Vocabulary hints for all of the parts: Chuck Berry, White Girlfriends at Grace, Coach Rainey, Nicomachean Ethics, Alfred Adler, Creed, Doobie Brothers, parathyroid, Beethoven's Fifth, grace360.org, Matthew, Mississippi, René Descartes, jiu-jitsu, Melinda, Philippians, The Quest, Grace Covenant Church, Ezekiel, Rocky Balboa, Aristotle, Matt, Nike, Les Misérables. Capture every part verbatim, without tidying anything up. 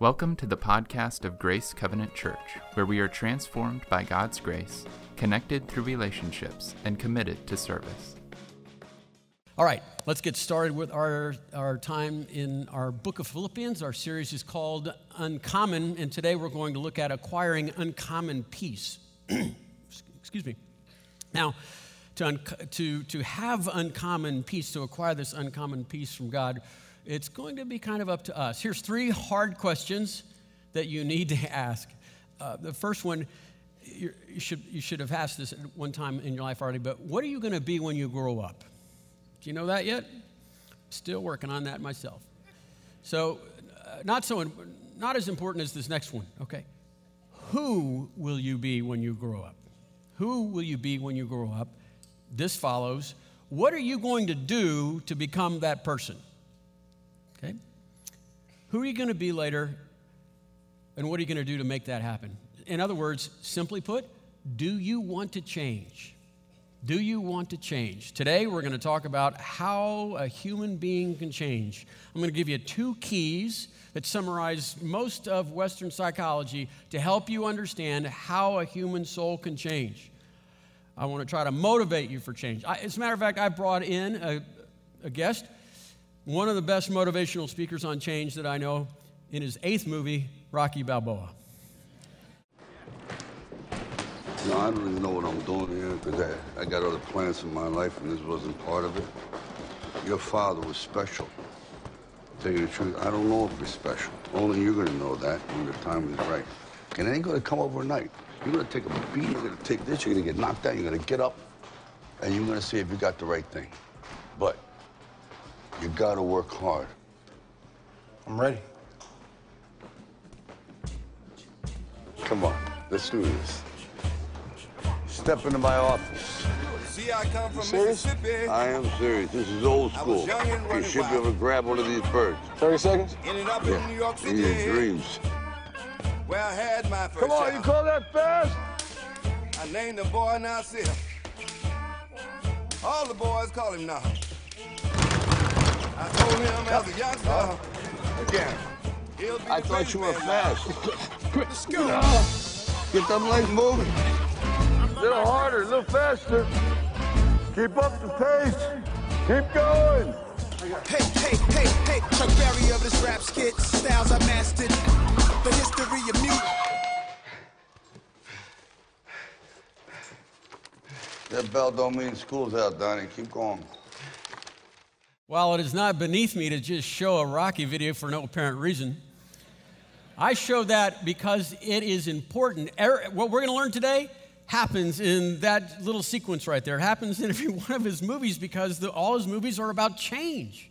Welcome to the podcast of Grace Covenant Church, where we are transformed by God's grace, connected through relationships, and committed to service. All right, let's get started with our, our time in our book of Philippians. Our series is called Uncommon, and today we're going to look at acquiring uncommon peace. Excuse me. Now, to, un- to, to have uncommon peace, to acquire this uncommon peace from God, it's going to be kind of up to us. Here's three hard questions that you need to ask. Uh, the first one, you should you should have asked this at one time in your life already, but what are you going to be when you grow up? Do you know that yet? Still working on that myself. So uh, not so not as important as this next one, okay? Who will you be when you grow up? Who will you be when you grow up? This follows. What are you going to do to become that person? Okay. Who are you going to be later, and what are you going to do to make that happen? In other words, simply put, do you want to change? Do you want to change? Today, we're going to talk about how a human being can change. I'm going to give you two keys that summarize most of Western psychology to help you understand how a human soul can change. I want to try to motivate you for change. I, as a matter of fact, I brought in a, a guest. One of the best motivational speakers on change that I know, in his eighth movie, Rocky Balboa. No, I don't really know what I'm doing here because I, I got other plans in my life and this wasn't part of it. Your father was special. Tell you the truth, I don't know if he's special. Only you're going to know that when the time is right. And it ain't going to come overnight. You're going to take a beat, you're going to take this, you're going to get knocked out, you're going to get up, and you're going to see if you got the right thing. But you gotta work hard. I'm ready. Come on, let's do this. Step into my office. See, I come from Mississippi. I am serious. This is old school. You should wild. be able to grab one of these birds. thirty seconds? Ended up yeah. in New York City. In your dreams. Well, I had my first Come on, child. You call that fast? I named the boy Nasir. All the boys call him now. I told him as a youngster, uh, again, he'll be I thought you were fast. Let's go. Get them legs moving. A little harder, a little faster. Keep up the pace. Keep going. Hey, hey, hey, hey. Chuck Berry of his rap skits, styles I mastered. The history of music. That bell don't mean school's out, Donnie. Keep going. While it is not beneath me to just show a Rocky video for no apparent reason, I show that because it is important. What we're going to learn today happens in that little sequence right there. It happens in every one of his movies because the, all his movies are about change.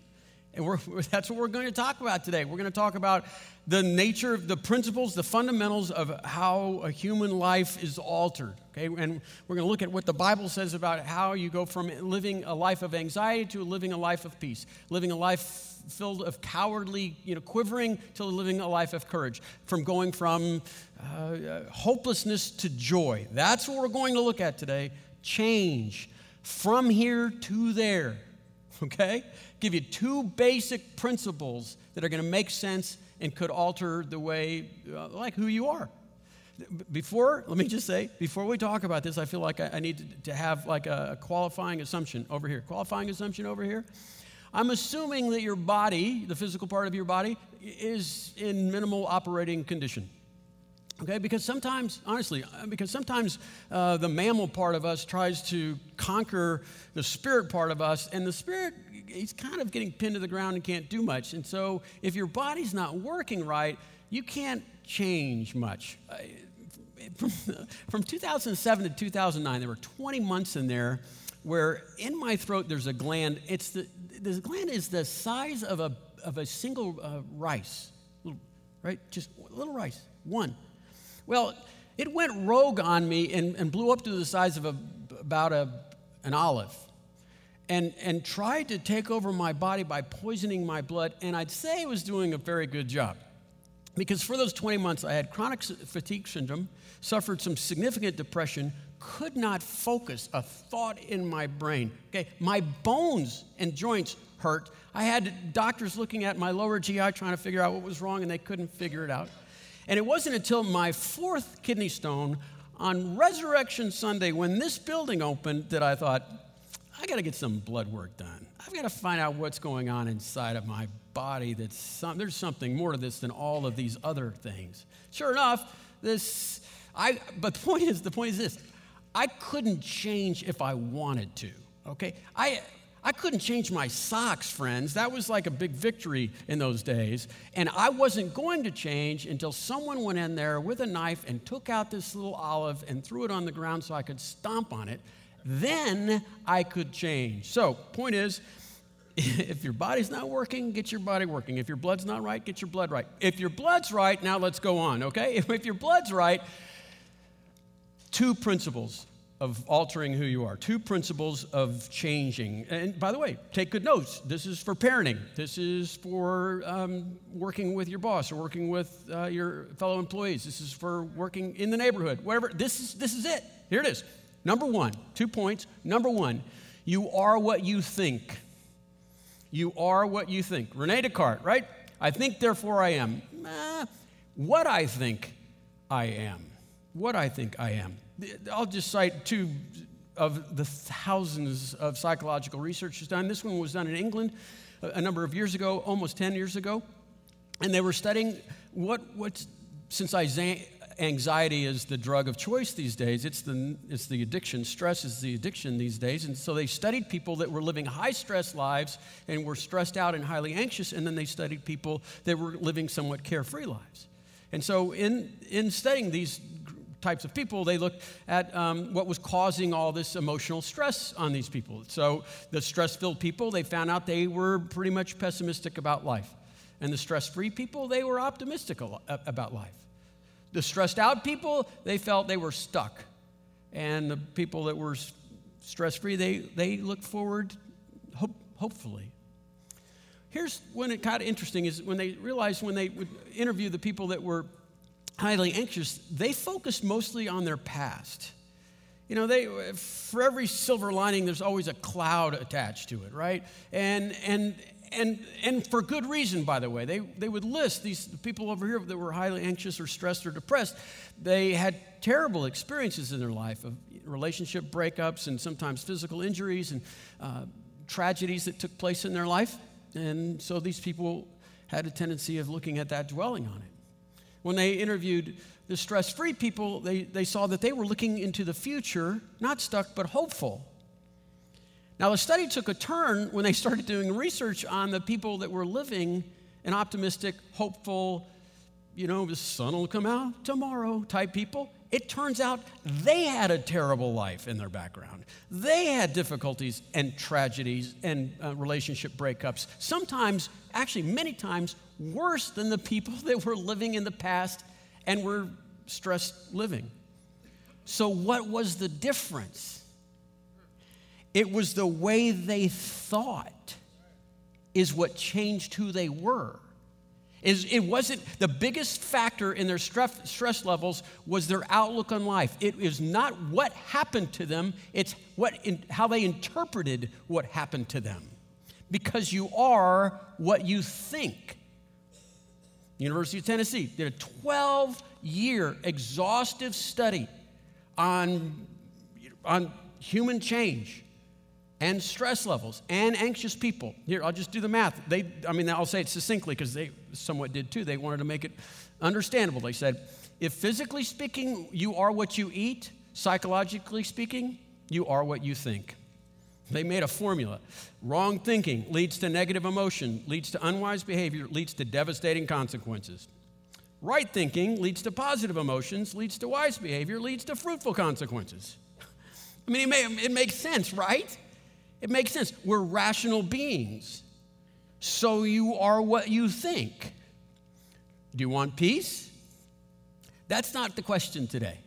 And we're, that's what we're going to talk about today. We're going to talk about the nature, the principles, the fundamentals of how a human life is altered. Okay, and we're going to look at what the Bible says about how you go from living a life of anxiety to living a life of peace, living a life filled of cowardly, you know, quivering, to living a life of courage, from going from uh, hopelessness to joy. That's what we're going to look at today. Change from here to there. Okay? Give you two basic principles that are going to make sense and could alter the way, uh, like, who you are. Before, let me just say, before we talk about this, I feel like I, I need to, to have, like, a qualifying assumption over here. Qualifying assumption over here. I'm assuming that your body, the physical part of your body, is in minimal operating condition. Okay, because sometimes, honestly, because sometimes uh, the mammal part of us tries to conquer the spirit part of us, and the spirit, he's kind of getting pinned to the ground and can't do much. And so if your body's not working right, you can't change much. Uh, from, from two thousand seven to two thousand nine, there were twenty months in there where in my throat there's a gland. It's the, this gland is the size of a, of a single uh, rice, little, right? Just a little rice, one. Well, it went rogue on me and, and blew up to the size of a, about a, an olive, and, and tried to take over my body by poisoning my blood, and I'd say it was doing a very good job. Because for those twenty months, I had chronic fatigue syndrome, suffered some significant depression, could not focus a thought in my brain. Okay, my bones and joints hurt. I had doctors looking at my lower G I trying to figure out what was wrong, and they couldn't figure it out. And it wasn't until my fourth kidney stone on Resurrection Sunday, when this building opened, that I thought, I got to get some blood work done. I've got to find out what's going on inside of my body. That's some, there's something more to this than all of these other things. Sure enough, this. I. But the point is, the point is this: I couldn't change if I wanted to. Okay, I. I couldn't change my socks, friends. That was like a big victory in those days. And I wasn't going to change until someone went in there with a knife and took out this little olive and threw it on the ground so I could stomp on it. Then I could change. So, point is, if your body's not working, get your body working. If your blood's not right, get your blood right. If your blood's right, now let's go on, okay? If your blood's right, two principles of altering who you are, two principles of changing. And by the way, take good notes. This is for parenting. This is for um, working with your boss or working with uh, your fellow employees. This is for working in the neighborhood, whatever. This is, this is it. Here it is. Number one, two points. Number one, you are what you think. You are what you think. René Descartes, right? I think, therefore I am. Nah, what I think I am. What I think I am. I'll just cite two of the thousands of psychological research done. This one was done in England a number of years ago, almost ten years ago. And they were studying what, what's, since anxiety is the drug of choice these days, it's the, it's the addiction, stress is the addiction these days. And so they studied people that were living high-stress lives and were stressed out and highly anxious, and then they studied people that were living somewhat carefree lives. And so in, in studying these types of people, they looked at um, what was causing all this emotional stress on these people. So the stress-filled people, they found out they were pretty much pessimistic about life. And the stress-free people, they were optimistic about life. The stressed-out people, they felt they were stuck. And the people that were stress-free, they, they looked forward, hope, hopefully. Here's when it got interesting, is when they realized when they would interview the people that were highly anxious, they focused mostly on their past. You know, they, for every silver lining, there's always a cloud attached to it, right? And and and and for good reason, by the way. They they would list these people over here that were highly anxious or stressed or depressed. They had terrible experiences in their life of relationship breakups and sometimes physical injuries and uh, tragedies that took place in their life. And so these people had a tendency of looking at that, dwelling on it. When they interviewed the stress-free people, they, they saw that they were looking into the future, not stuck, but hopeful. Now, the study took a turn when they started doing research on the people that were living an optimistic, hopeful, you know, the sun will come out tomorrow type people. It turns out they had a terrible life in their background. They had difficulties and tragedies and uh, relationship breakups, sometimes, actually many times, worse than the people that were living in the past and were stressed living. So what was the difference? It was the way they thought is what changed who they were. Is it wasn't the biggest factor in their stress, stress levels was their outlook on life. It is not what happened to them, it's what in, how they interpreted what happened to them. Because you are what you think. University of Tennessee did a twelve-year exhaustive study on, on human change and stress levels and anxious people. Here, I'll just do the math. They, I mean, I'll say it succinctly because they somewhat did too. They wanted to make it understandable. They said, if physically speaking, you are what you eat, psychologically speaking, you are what you think. They made a formula. Wrong thinking leads to negative emotion, leads to unwise behavior, leads to devastating consequences. Right thinking leads to positive emotions, leads to wise behavior, leads to fruitful consequences. I mean, it, may, it makes sense, right? It makes sense. We're rational beings. So you are what you think. Do you want peace? That's not the question today.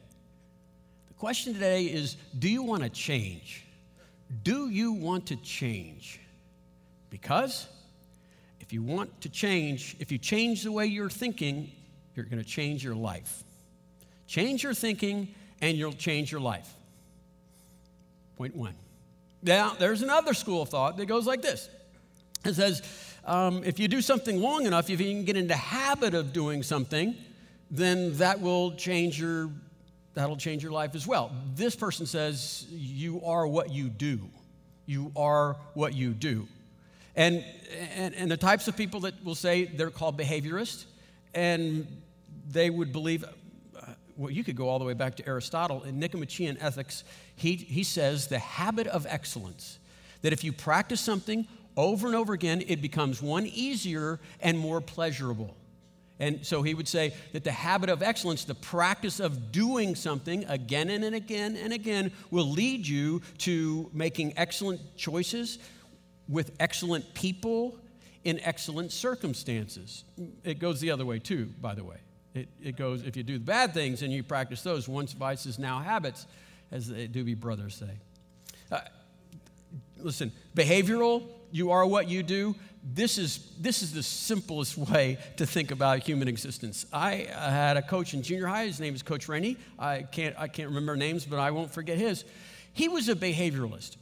The question today is, do you want to change? Do you want to change? Because if you want to change, if you change the way you're thinking, you're going to change your life. Change your thinking and you'll change your life. Point one. Now, there's another school of thought that goes like this. It says, um, if you do something long enough, if you can get into the habit of doing something, then that will change your, that'll change your life as well. This person says, you are what you do. You are what you do. And, and, and the types of people that will say they're called behaviorists, and they would believe, uh, well, you could go all the way back to Aristotle. In Nicomachean Ethics, he, he says the habit of excellence, that if you practice something over and over again, it becomes one easier and more pleasurable. And so he would say that the habit of excellence, the practice of doing something again and, and again and again, will lead you to making excellent choices with excellent people in excellent circumstances. It goes the other way too, by the way. It, it goes, if you do the bad things and you practice those, once vices, now habits, as the Doobie Brothers say. Uh, listen, behavioral, you are what you do. This is, this is the simplest way to think about human existence. I uh, had a coach in junior high. His name is Coach Rainey. I can't, I can't remember names, but I won't forget his. He was a behavioralist.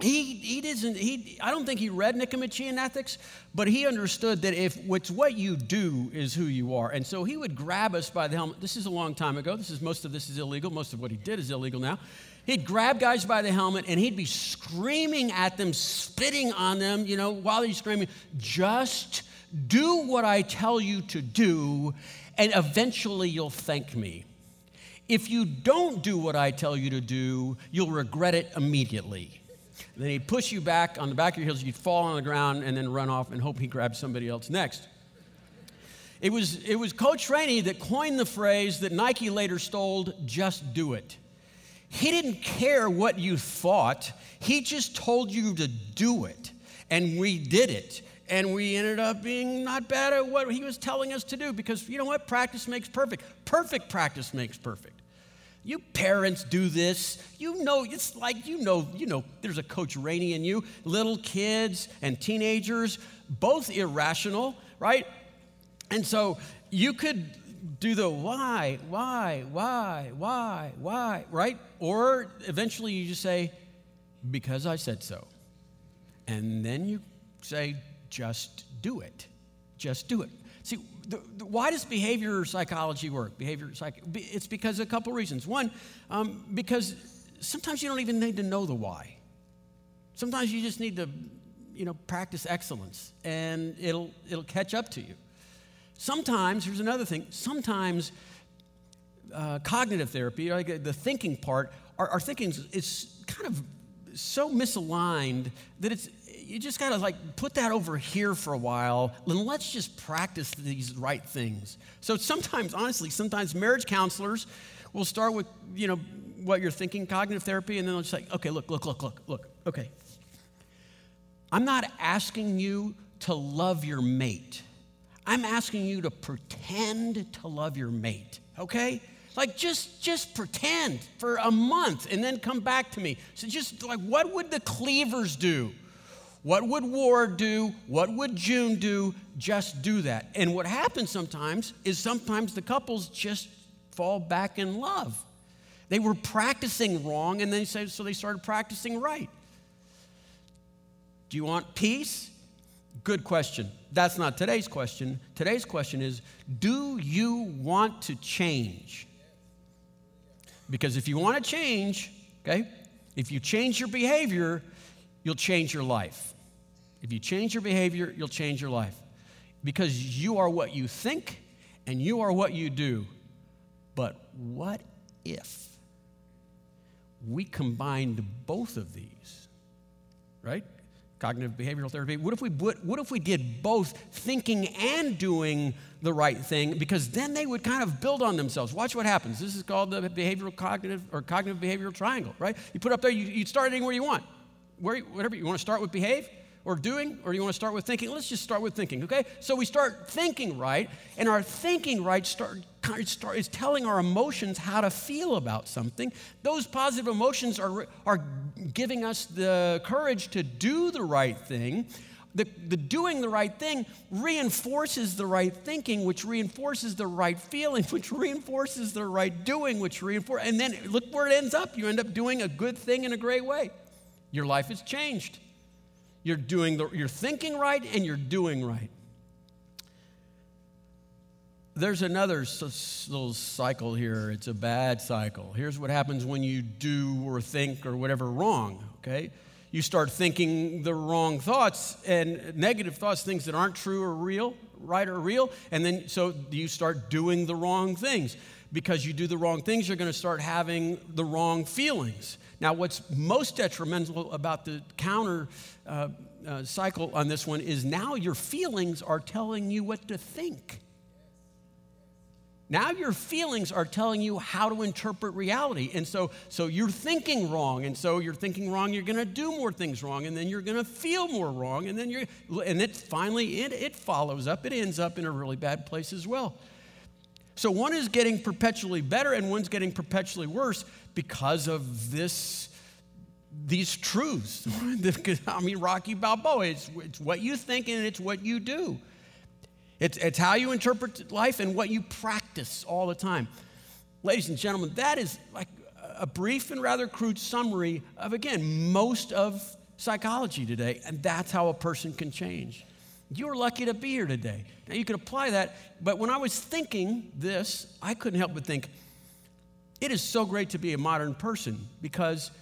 He, he doesn't, he, I don't think he read Nicomachean Ethics, but he understood that if it's what you do is who you are. And so he would grab us by the helm. This is a long time ago. This is, most of this is illegal. Most of what he did is illegal now. He'd grab guys by the helmet and he'd be screaming at them, spitting on them, you know, while he's screaming, just do what I tell you to do, and eventually you'll thank me. If you don't do what I tell you to do, you'll regret it immediately. Then he'd push you back on the back of your heels, you'd fall on the ground and then run off and hope he grabs somebody else next. It was, it was Coach Rainey that coined the phrase that Nike later stole, just do it. He didn't care what you thought. He just told you to do it. And we did it. And we ended up being not bad at what he was telling us to do, because you know what? Practice makes perfect. Perfect practice makes perfect. You parents do this. You know, it's like, you know, you know, there's a Coach Rainey in you. Little kids and teenagers, both irrational, right? And so you could do the why, why, why, why, why, right? Or eventually you just say, because I said so. And then you say, just do it. Just do it. See, the, the, why does behavior psychology work? Behavior psych, it's because of a couple reasons. One, um, because sometimes you don't even need to know the why. Sometimes you just need to, you know, practice excellence, and it'll it'll catch up to you. Sometimes, here's another thing. Sometimes uh, cognitive therapy, like the thinking part, our, our thinking is kind of so misaligned that it's. You just got to like put that over here for a while, and let's just practice these right things. So sometimes, honestly, sometimes marriage counselors will start with, you know, what you're thinking, cognitive therapy, and then they'll just like, okay, look, look, look, look, look, okay. I'm not asking you to love your mate. I'm asking you to pretend to love your mate, okay? Like, just, just pretend for a month and then come back to me. So just like, what would the Cleavers do? What would Ward do? What would June do? Just do that. And what happens sometimes is sometimes the couples just fall back in love. They were practicing wrong, and then so they started practicing right. Do you want peace? Good question. That's not today's question. Today's question is, do you want to change? Because if you want to change, okay, if you change your behavior, you'll change your life. If you change your behavior, you'll change your life. Because you are what you think and you are what you do. But what if we combined both of these, right? Cognitive behavioral therapy. What if we what, what if we did both thinking and doing the right thing? Because then they would kind of build on themselves. Watch what happens. This is called the behavioral cognitive or cognitive behavioral triangle, right? You put up there, you, you start anywhere you want. Where, whatever, you want to start with behave or doing, or you want to start with thinking? Let's just start with thinking, okay? So we start thinking right, and our thinking right start, start, is telling our emotions how to feel about something. Those positive emotions are, are giving us the courage to do the right thing. The, the doing the right thing reinforces the right thinking, which reinforces the right feeling, which reinforces the right doing, which reinforces, and then look where it ends up. You end up doing a good thing in a great way. Your life is changed. You're doing the, you're thinking right and you're doing right. There's another little cycle here. It's a bad cycle. Here's what happens when you do or think or whatever wrong, okay? You start thinking the wrong thoughts and negative thoughts, things that aren't true or real, right or real, and then so you start doing the wrong things. Because you do the wrong things, you're going to start having the wrong feelings. Now, what's most detrimental about the counter uh, uh, cycle on this one is now your feelings are telling you what to think. Now your feelings are telling you how to interpret reality. And so, so you're thinking wrong. And so you're thinking wrong, you're going to do more things wrong. And then you're going to feel more wrong. And then you're, and it finally, it, it follows up. It ends up in a really bad place as well. So one is getting perpetually better and one's getting perpetually worse because of this, these truths. I mean, Rocky Balboa, it's, it's what you think and it's what you do. It's, it's how you interpret life and what you practice all the time. Ladies and gentlemen, that is like a brief and rather crude summary of, again, most of psychology today, and that's how a person can change. You're lucky to be here today. Now, you could apply that, but when I was thinking this, I couldn't help but think, it is so great to be a modern person because,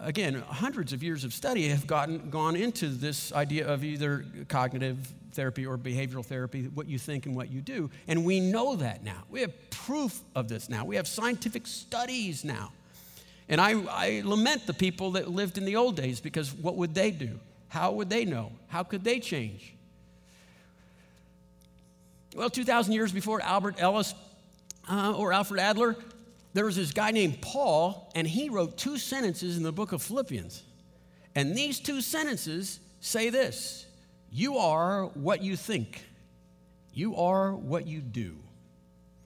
again, hundreds of years of study have gotten gone into this idea of either cognitive therapy or behavioral therapy, what you think and what you do. And we know that now. We have proof of this now. We have scientific studies now. And I, I lament the people that lived in the old days because what would they do? How would they know? How could they change? Well, two thousand years before Albert Ellis uh, or Alfred Adler, there was this guy named Paul, and he wrote two sentences in the book of Philippians. And these two sentences say this: you are what you think. You are what you do.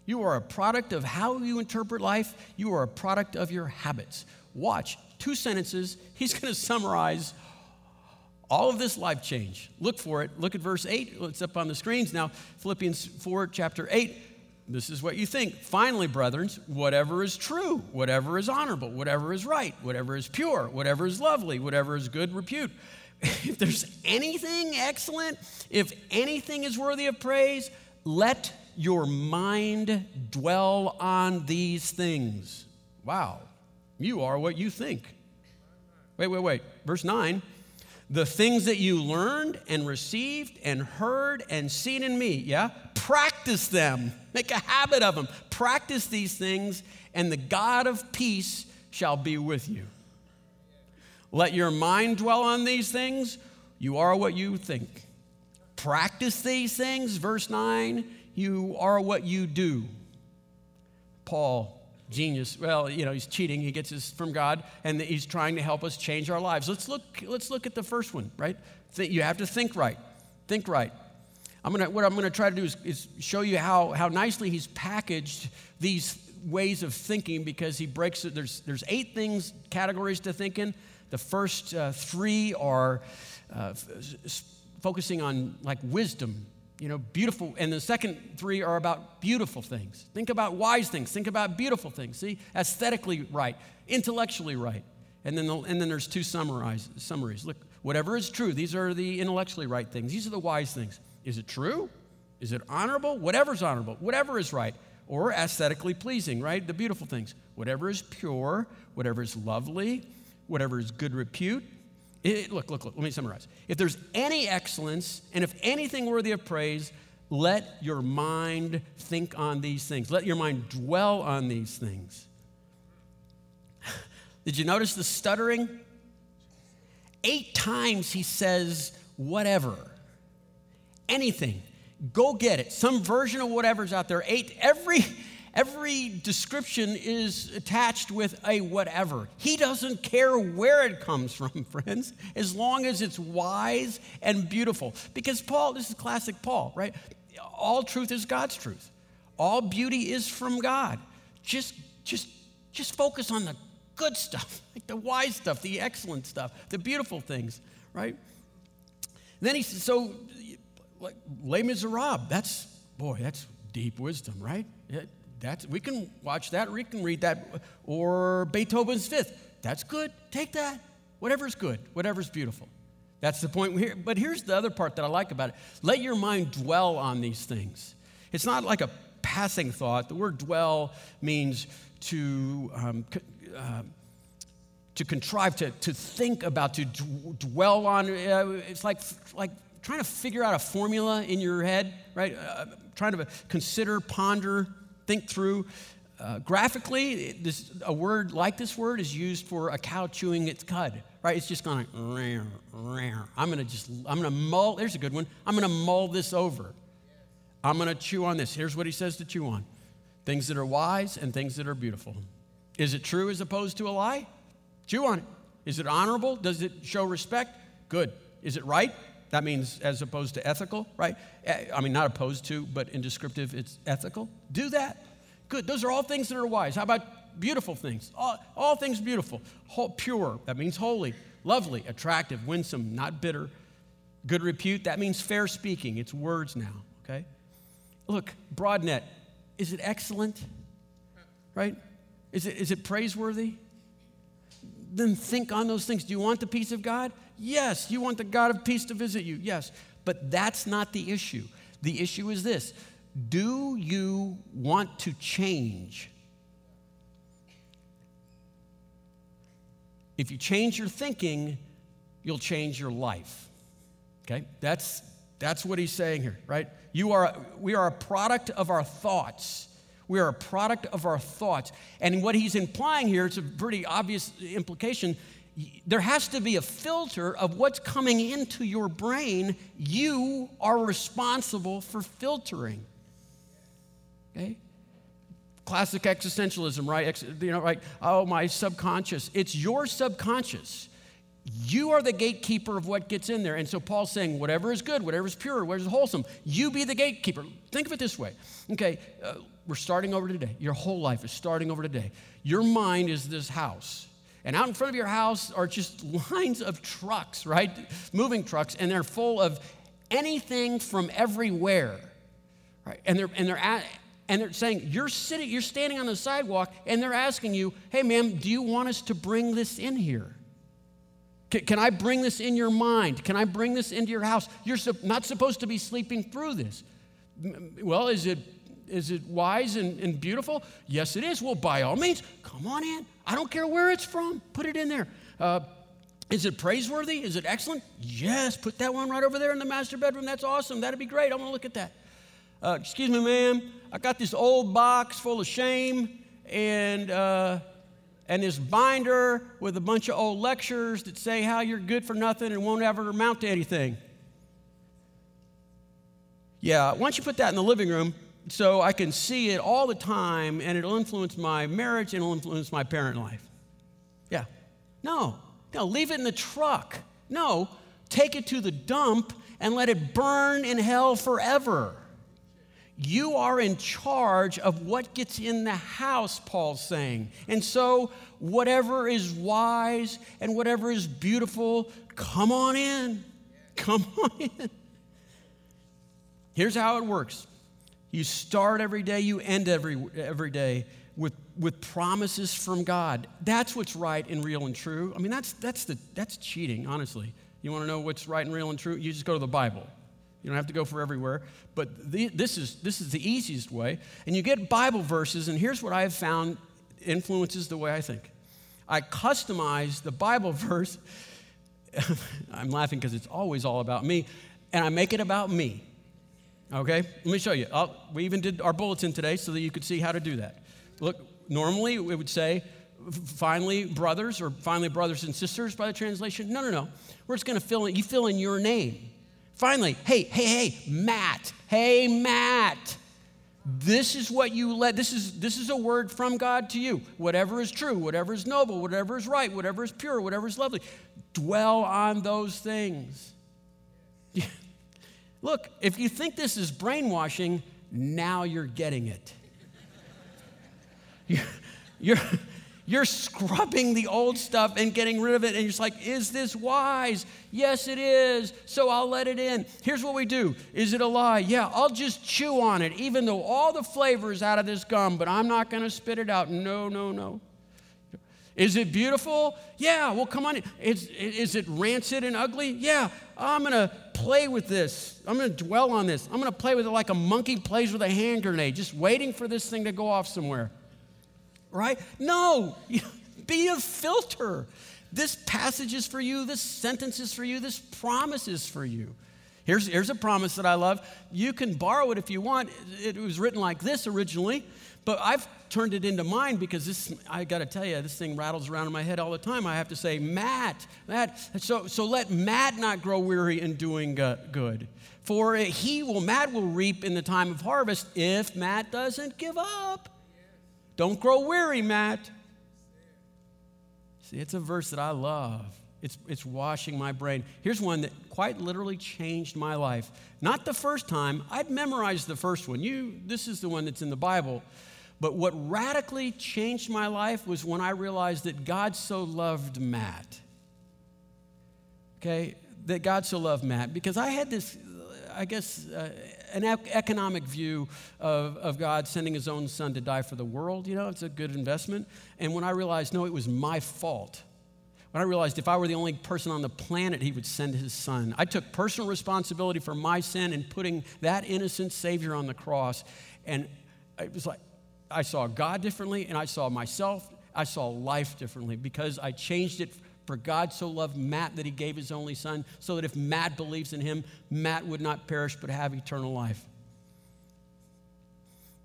You are a product of how you interpret life. You are a product of your habits. Watch, two sentences. He's going to summarize all of this life change. Look for it. Look at verse eight. It's up on the screens now. Philippians four, chapter eight. This is what you think. Finally, brethren, whatever is true, whatever is honorable, whatever is right, whatever is pure, whatever is lovely, whatever is good repute. If there's anything excellent, if anything is worthy of praise, let your mind dwell on these things. Wow, you are what you think. Wait, wait, wait. Verse nine, the things that you learned and received and heard and seen in me, yeah? Practice them. Make a habit of them. Practice these things, and the God of peace shall be with you. Let your mind dwell on these things. You are what you think. Practice these things. Verse nine, you are what you do. Paul, genius. Well, you know, he's cheating. He gets this from God, and he's trying to help us change our lives. Let's look, let's look at the first one, right? You have to think right. Think right. I'm gonna, what I'm going to try to do is, is show you how, how nicely he's packaged these ways of thinking, because he breaks it. There's, there's eight things, categories to think in. The first uh, three are uh, f focusing on like wisdom, you know, beautiful. And the second three are about beautiful things. Think about wise things. Think about beautiful things. See, aesthetically right, intellectually right. And then, the, and then there's two summarize, summaries. Look, whatever is true, these are the intellectually right things. These are the wise things. Is it true? Is it honorable? Whatever's honorable, whatever is right. Or aesthetically pleasing, right? The beautiful things. Whatever is pure, whatever is lovely, whatever is good repute. It, look, look, look, let me summarize. If there's any excellence and if anything worthy of praise, let your mind think on these things. Let your mind dwell on these things. Did you notice the stuttering? Eight times he says, whatever, anything, go get it. Some version of whatever's out there. Eight, every... Every description is attached with a whatever. He doesn't care where it comes from, friends, as long as it's wise and beautiful. Because Paul, this is classic Paul, right? All truth is God's truth. All beauty is from God. Just, just, just focus on the good stuff, like the wise stuff, the excellent stuff, the beautiful things, right? Then he says, so, like, Les Misérables, that's, boy, that's deep wisdom, right? That's, we can watch that, we can read that. Or Beethoven's Fifth, that's good, take that. Whatever's good, whatever's beautiful. That's the point here. But here's the other part that I like about it. Let your mind dwell on these things. It's not like a passing thought. The word dwell means to um, uh, to contrive, to, to think about, to dwell on. Uh, it's like like trying to figure out a formula in your head, right? Uh, trying to consider, ponder, think through. Uh, graphically, this, a word like this word is used for a cow chewing its cud, right? It's just going like, I'm going to just, I'm going to mull, there's a good one. I'm going to mull this over. I'm going to chew on this. Here's what he says to chew on. Things that are wise and things that are beautiful. Is it true as opposed to a lie? Chew on it. Is it honorable? Does it show respect? Good. Is it right? That means as opposed to ethical, right? I mean, not opposed to, but in descriptive, it's ethical. Do that. Good. Those are all things that are wise. How about beautiful things? All, all things beautiful. Whole, pure. That means holy. Lovely. Attractive. Winsome. Not bitter. Good repute. That means fair speaking. It's words now. Okay? Look, broad net. Is it excellent? Right? Is it, is it praiseworthy? Then think on those things. Do you want the peace of God? Yes. You want the God of peace to visit you? Yes. But that's not the issue. The issue is this. Do you want to change? If you change your thinking, you'll change your life. Okay? That's, that's what he's saying here, right? You are, we are a product of our thoughts. We are a product of our thoughts. And what he's implying here, it's a pretty obvious implication. There has to be a filter of what's coming into your brain. You are responsible for filtering. Okay? Classic existentialism, right? Ex- you know, like, oh, my subconscious. It's your subconscious. You are the gatekeeper of what gets in there. And so Paul's saying, whatever is good, whatever is pure, whatever is wholesome, you be the gatekeeper. Think of it this way. Okay, uh, we're starting over today. Your whole life is starting over today. Your mind is this house. And out in front of your house are just lines of trucks, right? Moving trucks, and they're full of anything from everywhere, right? And they're and they're at, and they're saying, you're sitting, you're standing on the sidewalk, and they're asking you, hey, ma'am, do you want us to bring this in here? Can, can I bring this in your mind? Can I bring this into your house? You're su- not supposed to be sleeping through this. Well, is it is it wise and, and beautiful? Yes, it is. Well, by all means, come on in. I don't care where it's from. Put it in there. Uh, is it praiseworthy? Is it excellent? Yes. Put that one right over there in the master bedroom. That's awesome. That'd be great. I want to look at that. Uh, excuse me, ma'am. I got this old box full of shame and uh, and this binder with a bunch of old lectures that say how you're good for nothing and won't ever amount to anything. Yeah. Why don't you put that in the living room? So I can see it all the time, and it'll influence my marriage, and it'll influence my parent life. Yeah. No. No, leave it in the truck. No, take it to the dump and let it burn in hell forever. You are in charge of what gets in the house, Paul's saying. And so whatever is wise and whatever is beautiful, come on in. Come on in. Here's how it works. You start every day, you end every every day with with promises from God. That's what's right and real and true. I mean, that's that's the that's cheating, honestly. You want to know what's right and real and true? You just go to the Bible. You don't have to go for everywhere. But the, this is this is the easiest way. And you get Bible verses, and here's what I have found influences the way I think. I customize the Bible verse. I'm laughing because it's always all about me, and I make it about me. Okay, let me show you. I'll, we even did our bulletin today so that you could see how to do that. Look, normally it would say, finally brothers, or finally brothers and sisters by the translation. No, no, no. We're just going to fill in, you fill in your name. Finally, hey, hey, hey, Matt. Hey, Matt. This is what you let, this is, this is a word from God to you. Whatever is true, whatever is noble, whatever is right, whatever is pure, whatever is lovely. Dwell on those things. Yeah. Look, if you think this is brainwashing, now you're getting it. You're, you're, You're scrubbing the old stuff and getting rid of it. And you're just like, is this wise? Yes, it is. So I'll let it in. Here's what we do. Is it a lie? Yeah, I'll just chew on it, even though all the flavor is out of this gum, but I'm not going to spit it out. No, no, no. Is it beautiful? Yeah, well, come on. Is, is it rancid and ugly? Yeah, I'm going to play with this. I'm going to dwell on this. I'm going to play with it like a monkey plays with a hand grenade, just waiting for this thing to go off somewhere. Right? No, be a filter. This passage is for you. This sentence is for you. This promise is for you. Here's, here's a promise that I love. You can borrow it if you want. It was written like this originally, but I've turned it into mine because this, I got to tell you, this thing rattles around in my head all the time. I have to say, Matt, Matt, so, so let Matt not grow weary in doing good. For he will, Matt will reap in the time of harvest if Matt doesn't give up. Don't grow weary, Matt. See, it's a verse that I love. It's, it's washing my brain. Here's one that quite literally changed my life. Not the first time. I'd memorized the first one. You, this is the one that's in the Bible. But what radically changed my life was when I realized that God so loved Matt. Okay? That God so loved Matt. Because I had this, I guess... Uh, an economic view of, of God sending his own son to die for the world. You know, it's a good investment. And when I realized, no, it was my fault. When I realized if I were the only person on the planet, he would send his son. I took personal responsibility for my sin and putting that innocent Savior on the cross. And it was like, I saw God differently and I saw myself. I saw life differently because I changed it. For God so loved Matt that he gave his only son, so that if Matt believes in him, Matt would not perish but have eternal life.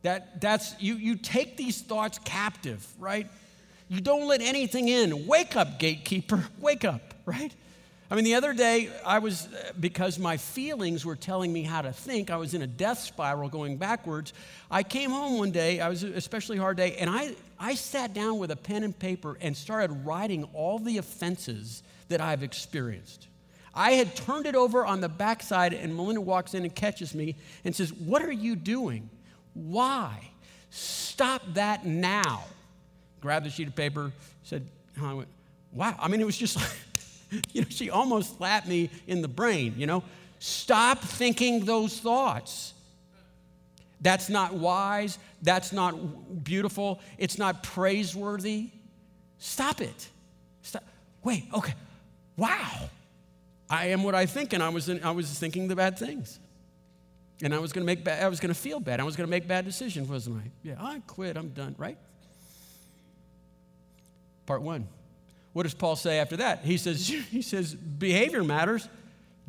That, that's, you, you take these thoughts captive, right? You don't let anything in. Wake up, gatekeeper. Wake up, right? I mean, the other day, I was, because my feelings were telling me how to think, I was in a death spiral going backwards. I came home one day, I was an especially hard day, and I, I sat down with a pen and paper and started writing all the offenses that I've experienced. I had turned it over on the backside, and Melinda walks in and catches me and says, "What are you doing? Why? Stop that now." Grabbed the sheet of paper, said, huh? I went, wow. I mean, it was just like, you know, she almost slapped me in the brain, you know. Stop thinking those thoughts. That's not wise. That's not beautiful. It's not praiseworthy. Stop it. Stop. Wait, okay. Wow. I am what I think, and I was, in, I was thinking the bad things. And I was going to make bad, I was going to feel bad. I was going to make bad decisions, wasn't I? Yeah, I quit. I'm done, right? Part one. What does Paul say after that? He says, he says, behavior matters.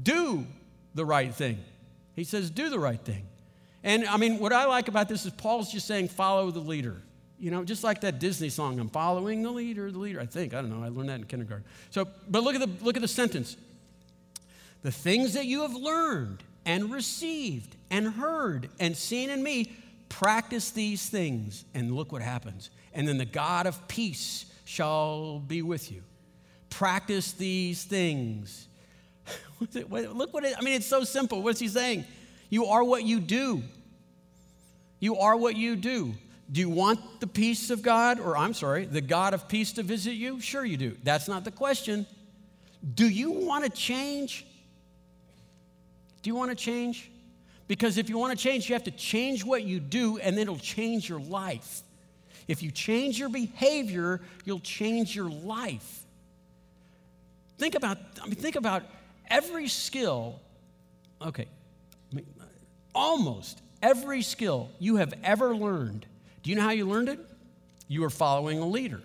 Do the right thing. He says, do the right thing. And, I mean, what I like about this is Paul's just saying, follow the leader. You know, just like that Disney song, I'm following the leader, the leader. I think, I don't know, I learned that in kindergarten. So, but look at the, look at the sentence. The things that you have learned and received and heard and seen in me, practice these things. And look what happens. And then the God of peace shall be with you. Practice these things. Look what it, I mean, it's so simple. What's he saying? You are what you do. You are what you do. Do you want the peace of God, or I'm sorry, the God of peace to visit you? Sure you do. That's not the question. Do you want to change? Do you want to change? Because if you want to change, you have to change what you do, and then it'll change your life. If you change your behavior, you'll change your life. Think about, I mean, think about every skill, okay, I mean, almost every skill you have ever learned. Do you know how you learned it? You were following a leader.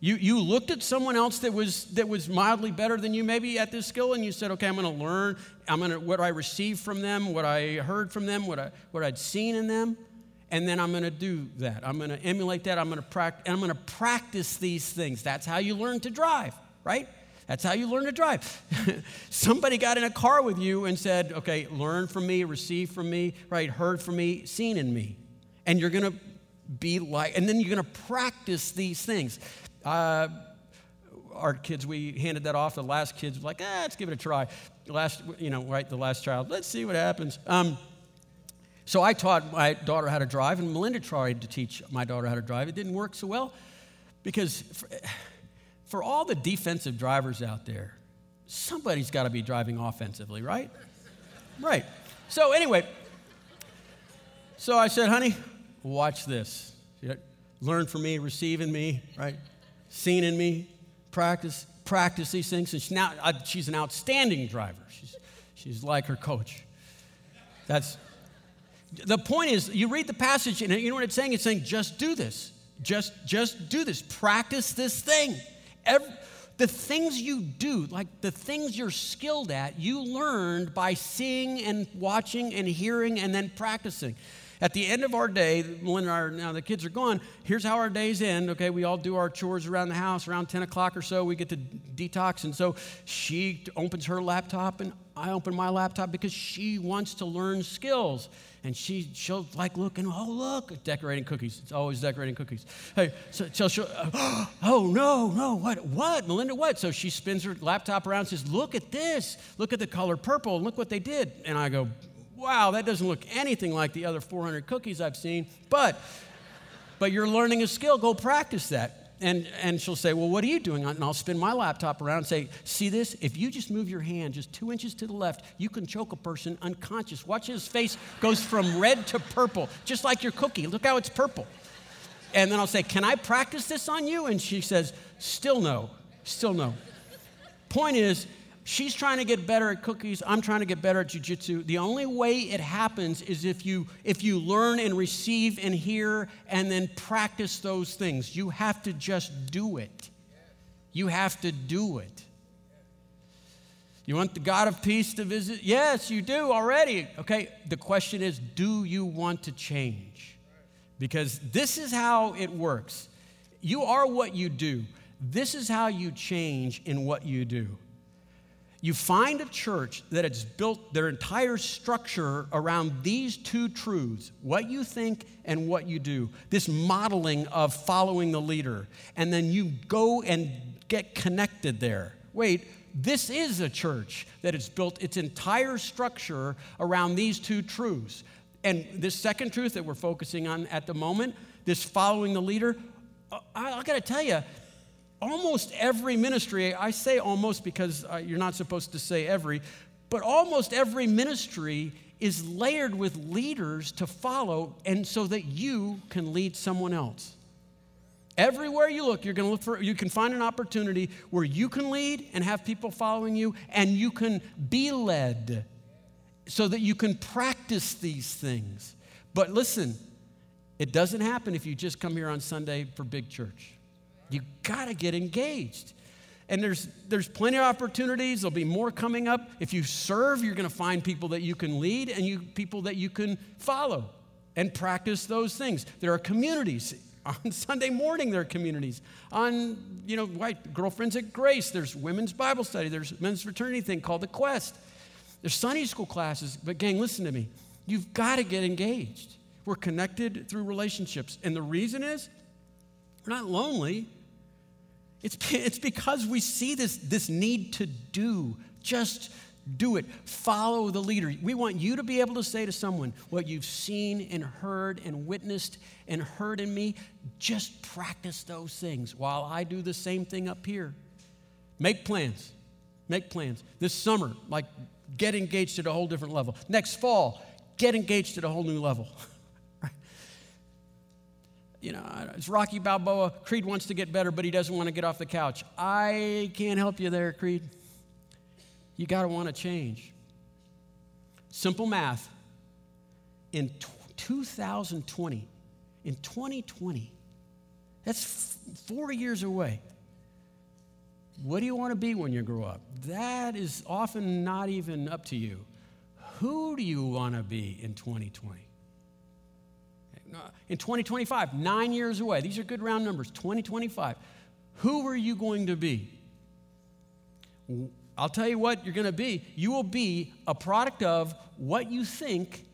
You, you looked at someone else that was, that was mildly better than you maybe at this skill, and you said, okay, I'm going to learn I'm gonna, what I received from them, what I heard from them, what, I, what I'd seen in them. And then I'm going to do that. I'm going to emulate that. I'm going to practice. I'm going to practice these things. That's how you learn to drive, right? That's how you learn to drive. Somebody got in a car with you and said, "Okay, learn from me, receive from me, right? Heard from me, seen in me," and you're going to be like. And then you're going to practice these things. Uh, our kids, we handed that off. The last kids were like, "Ah, let's give it a try." Last, you know, right? The last child. Let's see what happens. Um, So I taught my daughter how to drive, and Melinda tried to teach my daughter how to drive. It didn't work so well. Because for, for all the defensive drivers out there, somebody's got to be driving offensively, right? Right. So anyway, so I said, honey, watch this. Learn from me, receive in me, right? Seen in me, practice, practice these things. And she now, uh, she's an outstanding driver. She's, she's like her coach. That's, the point is, you read the passage, and you know what it's saying? It's saying, just do this. Just, just do this. Practice this thing. Every, the things you do, like the things you're skilled at, you learned by seeing and watching and hearing and then practicing. At the end of our day, Melinda and I are, now the kids are gone, here's how our days end, okay? We all do our chores around the house. Around ten o'clock or so, we get to detox. And so she opens her laptop, and I open my laptop because she wants to learn skills. And she, she'll like look, and oh, look, decorating cookies. It's always decorating cookies. Hey, so, so she'll, oh, no, no, what, what, Melinda, what? So she spins her laptop around and says, look at this. Look at the color purple, and look what they did. And I go, wow, that doesn't look anything like the other four hundred cookies I've seen, but but you're learning a skill. Go practice that. And and she'll say, well, what are you doing? And I'll spin my laptop around and say, see this? If you just move your hand just two inches to the left, you can choke a person unconscious. Watch his face goes from red to purple, just like your cookie. Look how it's purple. And then I'll say, can I practice this on you? And she says, still no, still no. Point is, she's trying to get better at cookies. I'm trying to get better at jiu-jitsu. The only way it happens is if you if you learn and receive and hear and then practice those things. You have to just do it. You have to do it. You want the God of peace to visit? Yes, you do already. Okay, the question is, do you want to change? Because this is how it works. You are what you do. This is how you change in what you do. You find a church that it's built their entire structure around these two truths, what you think and what you do, this modeling of following the leader, and then you go and get connected there. Wait, this is a church that it's built its entire structure around these two truths. And this second truth that we're focusing on at the moment, this following the leader, I, I gotta tell you, almost every ministry, I say almost because uh, you're not supposed to say every, but almost every ministry is layered with leaders to follow, and so that you can lead someone else. Everywhere you look, you're going to look for, you can find an opportunity where you can lead and have people following you, and you can be led so that you can practice these things. But listen, it doesn't happen if you just come here on Sunday for big church. You got to get engaged. And there's, there's plenty of opportunities. There'll be more coming up. If you serve, you're going to find people that you can lead and you, people that you can follow and practice those things. There are communities. On Sunday morning, there are communities. On, you know, White Girlfriends at Grace, there's women's Bible study. There's men's fraternity thing called The Quest. There's Sunday school classes. But gang, listen to me. You've got to get engaged. We're connected through relationships. And the reason is we're not lonely. It's, it's because we see this, this need to do. Just do it. Follow the leader. We want you to be able to say to someone, what you've seen and heard and witnessed and heard in me, just practice those things while I do the same thing up here. Make plans. Make plans. This summer, like, get engaged at a whole different level. Next fall, get engaged at a whole new level. You know, it's Rocky Balboa. Creed wants to get better, but he doesn't want to get off the couch. I can't help you there, Creed. You got to want to change. Simple math. In twenty twenty, in twenty twenty, that's four years away. What do you want to be when you grow up? That is often not even up to you. Who do you want to be in twenty twenty? In twenty twenty-five, nine years away. These are good round numbers, twenty twenty-five. Who are you going to be? I'll tell you what you're going to be. You will be a product of what you think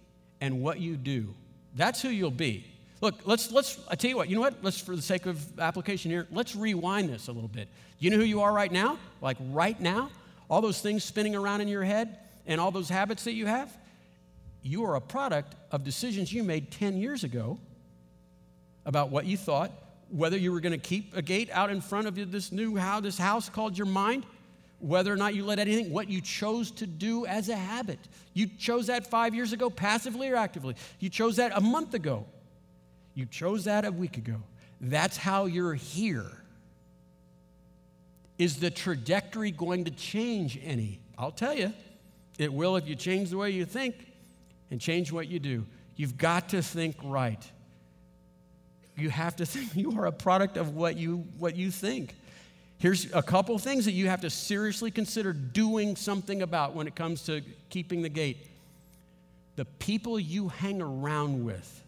and what you do. That's who you'll be. Look, let's, let's, I tell you what, you know what? Let's, for the sake of application here, let's rewind this a little bit. You know who you are right now? Like right now? All those things spinning around in your head and all those habits that you have? You are a product of decisions you made ten years ago about what you thought, whether you were going to keep a gate out in front of you, this new how this house called your mind, whether or not you let anything, what you chose to do as a habit. You chose that five years ago, passively or actively. You chose that a month ago. You chose that a week ago. That's how you're here. Is the trajectory going to change any? I'll tell you, it will if you change the way you think and change what you do. You've got to think right. You have to think. You are a product of what you, what you think. Here's a couple things that you have to seriously consider doing something about when it comes to keeping the gate. The people you hang around with,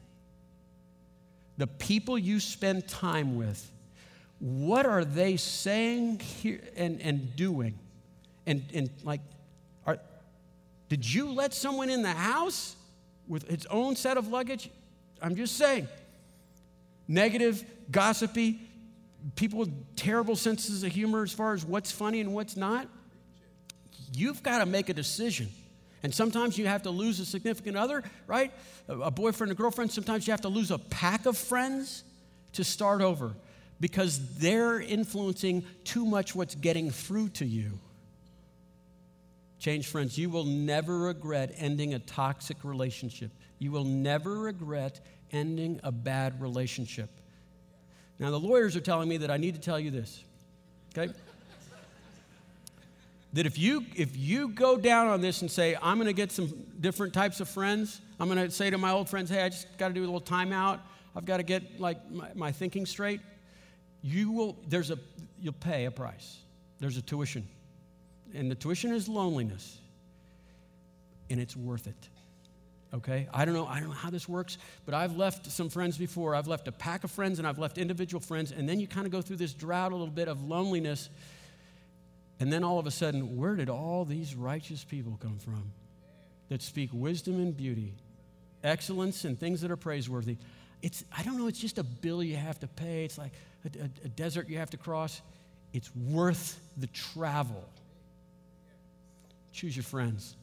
the people you spend time with, what are they saying here and, and doing? And, and like, are, did you let someone in the house with its own set of luggage? I'm just saying. Negative, gossipy, people with terrible senses of humor as far as what's funny and what's not. You've got to make a decision. And sometimes you have to lose a significant other, right? A boyfriend, a girlfriend. Sometimes you have to lose a pack of friends to start over because they're influencing too much what's getting through to you. Change friends. You will never regret ending a toxic relationship. You will never regret ending a bad relationship. Now, the lawyers are telling me that I need to tell you this, okay? That if you if you go down on this and say, I'm going to get some different types of friends, I'm going to say to my old friends, hey, I just got to do a little timeout. I've got to get, like, my, my thinking straight. You will, there's a, you'll pay a price. There's a tuition. And the tuition is loneliness. And it's worth it. Okay, I don't know, I don't know how this works, but I've left some friends before. I've left a pack of friends and I've left individual friends, and then you kind of go through this drought, a little bit of loneliness, and then all of a sudden, where did all these righteous people come from that speak wisdom and beauty, excellence and things that are praiseworthy? It's, I don't know, it's just a bill you have to pay. It's like a, a, a desert you have to cross. It's worth the travel. Choose your friends.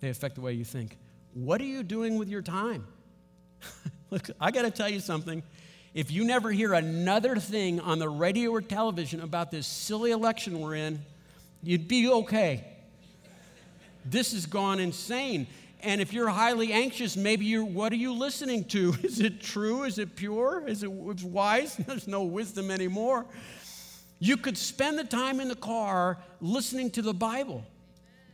They affect the way you think. What are you doing with your time? Look, I got to tell you something. If you never hear another thing on the radio or television about this silly election we're in, you'd be okay. This has gone insane. And if you're highly anxious, maybe you're, what are you listening to? Is it true? Is it pure? Is it it's wise? There's no wisdom anymore. You could spend the time in the car listening to the Bible.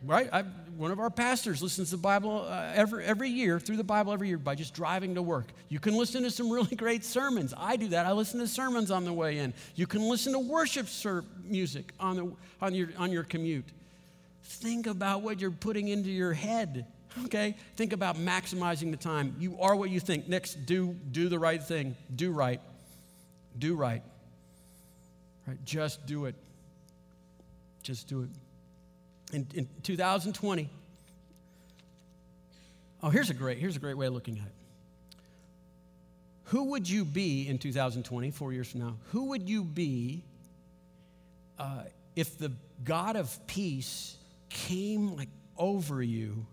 Right? I, one of our pastors listens to the Bible uh, every, every year, through the Bible every year, by just driving to work. You can listen to some really great sermons. I do that. I listen to sermons on the way in. You can listen to worship ser- music on, the, on, your, on your commute. Think about what you're putting into your head, okay? Think about maximizing the time. You are what you think. Next, do, do the right thing. Do right. Do right. Right? Just do it. Just do it. In, in two thousand twenty, oh, here's a great, here's a great way of looking at it. Who would you be in two thousand twenty, four years from now? Who would you be uh, if the God of peace came like over you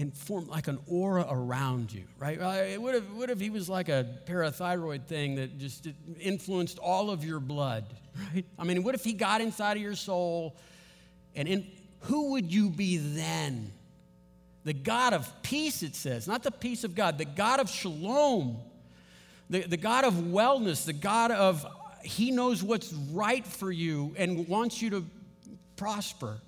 and formed like an aura around you, right? Like, what if, what if he was like a parathyroid thing that just influenced all of your blood, right? I mean, what if he got inside of your soul? And in, who would you be then? The God of peace, it says, not the peace of God, the God of shalom, the, the God of wellness, the God of he knows what's right for you and wants you to prosper.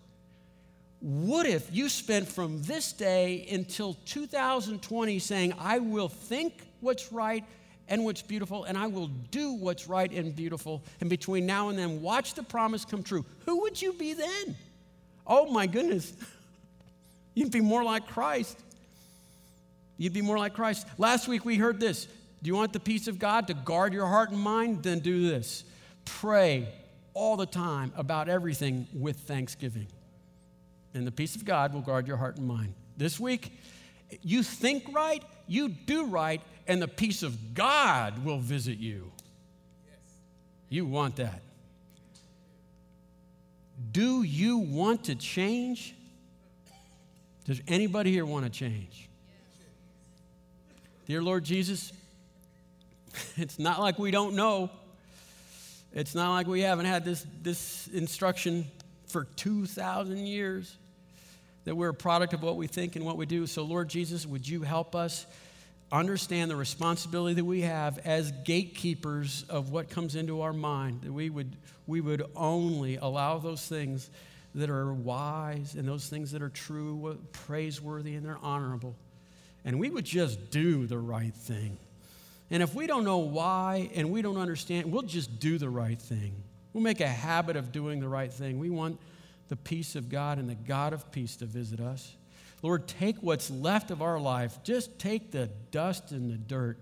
What if you spent from this day until two thousand twenty saying, I will think what's right and what's beautiful, and I will do what's right and beautiful, and between now and then, watch the promise come true. Who would you be then? Oh, my goodness. You'd be more like Christ. You'd be more like Christ. Last week, we heard this. Do you want the peace of God to guard your heart and mind? Then do this. Pray all the time about everything with thanksgiving. And the peace of God will guard your heart and mind. This week, you think right, you do right, and the peace of God will visit you. Yes. You want that. Do you want to change? Does anybody here want to change? Yes. Dear Lord Jesus, It's not like we don't know. It's not like we haven't had this, this instruction for two thousand years, that we're a product of what we think and what we do. So, Lord Jesus, would you help us understand the responsibility that we have as gatekeepers of what comes into our mind, that we would, we would only allow those things that are wise and those things that are true, praiseworthy, and they're honorable. And we would just do the right thing. And if we don't know why and we don't understand, we'll just do the right thing. We'll make a habit of doing the right thing. We want the peace of God and the God of peace to visit us. Lord, take what's left of our life. Just take the dust and the dirt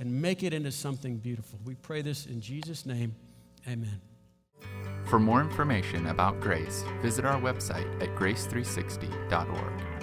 and make it into something beautiful. We pray this in Jesus' name. Amen. For more information about Grace, visit our website at grace three sixty dot org.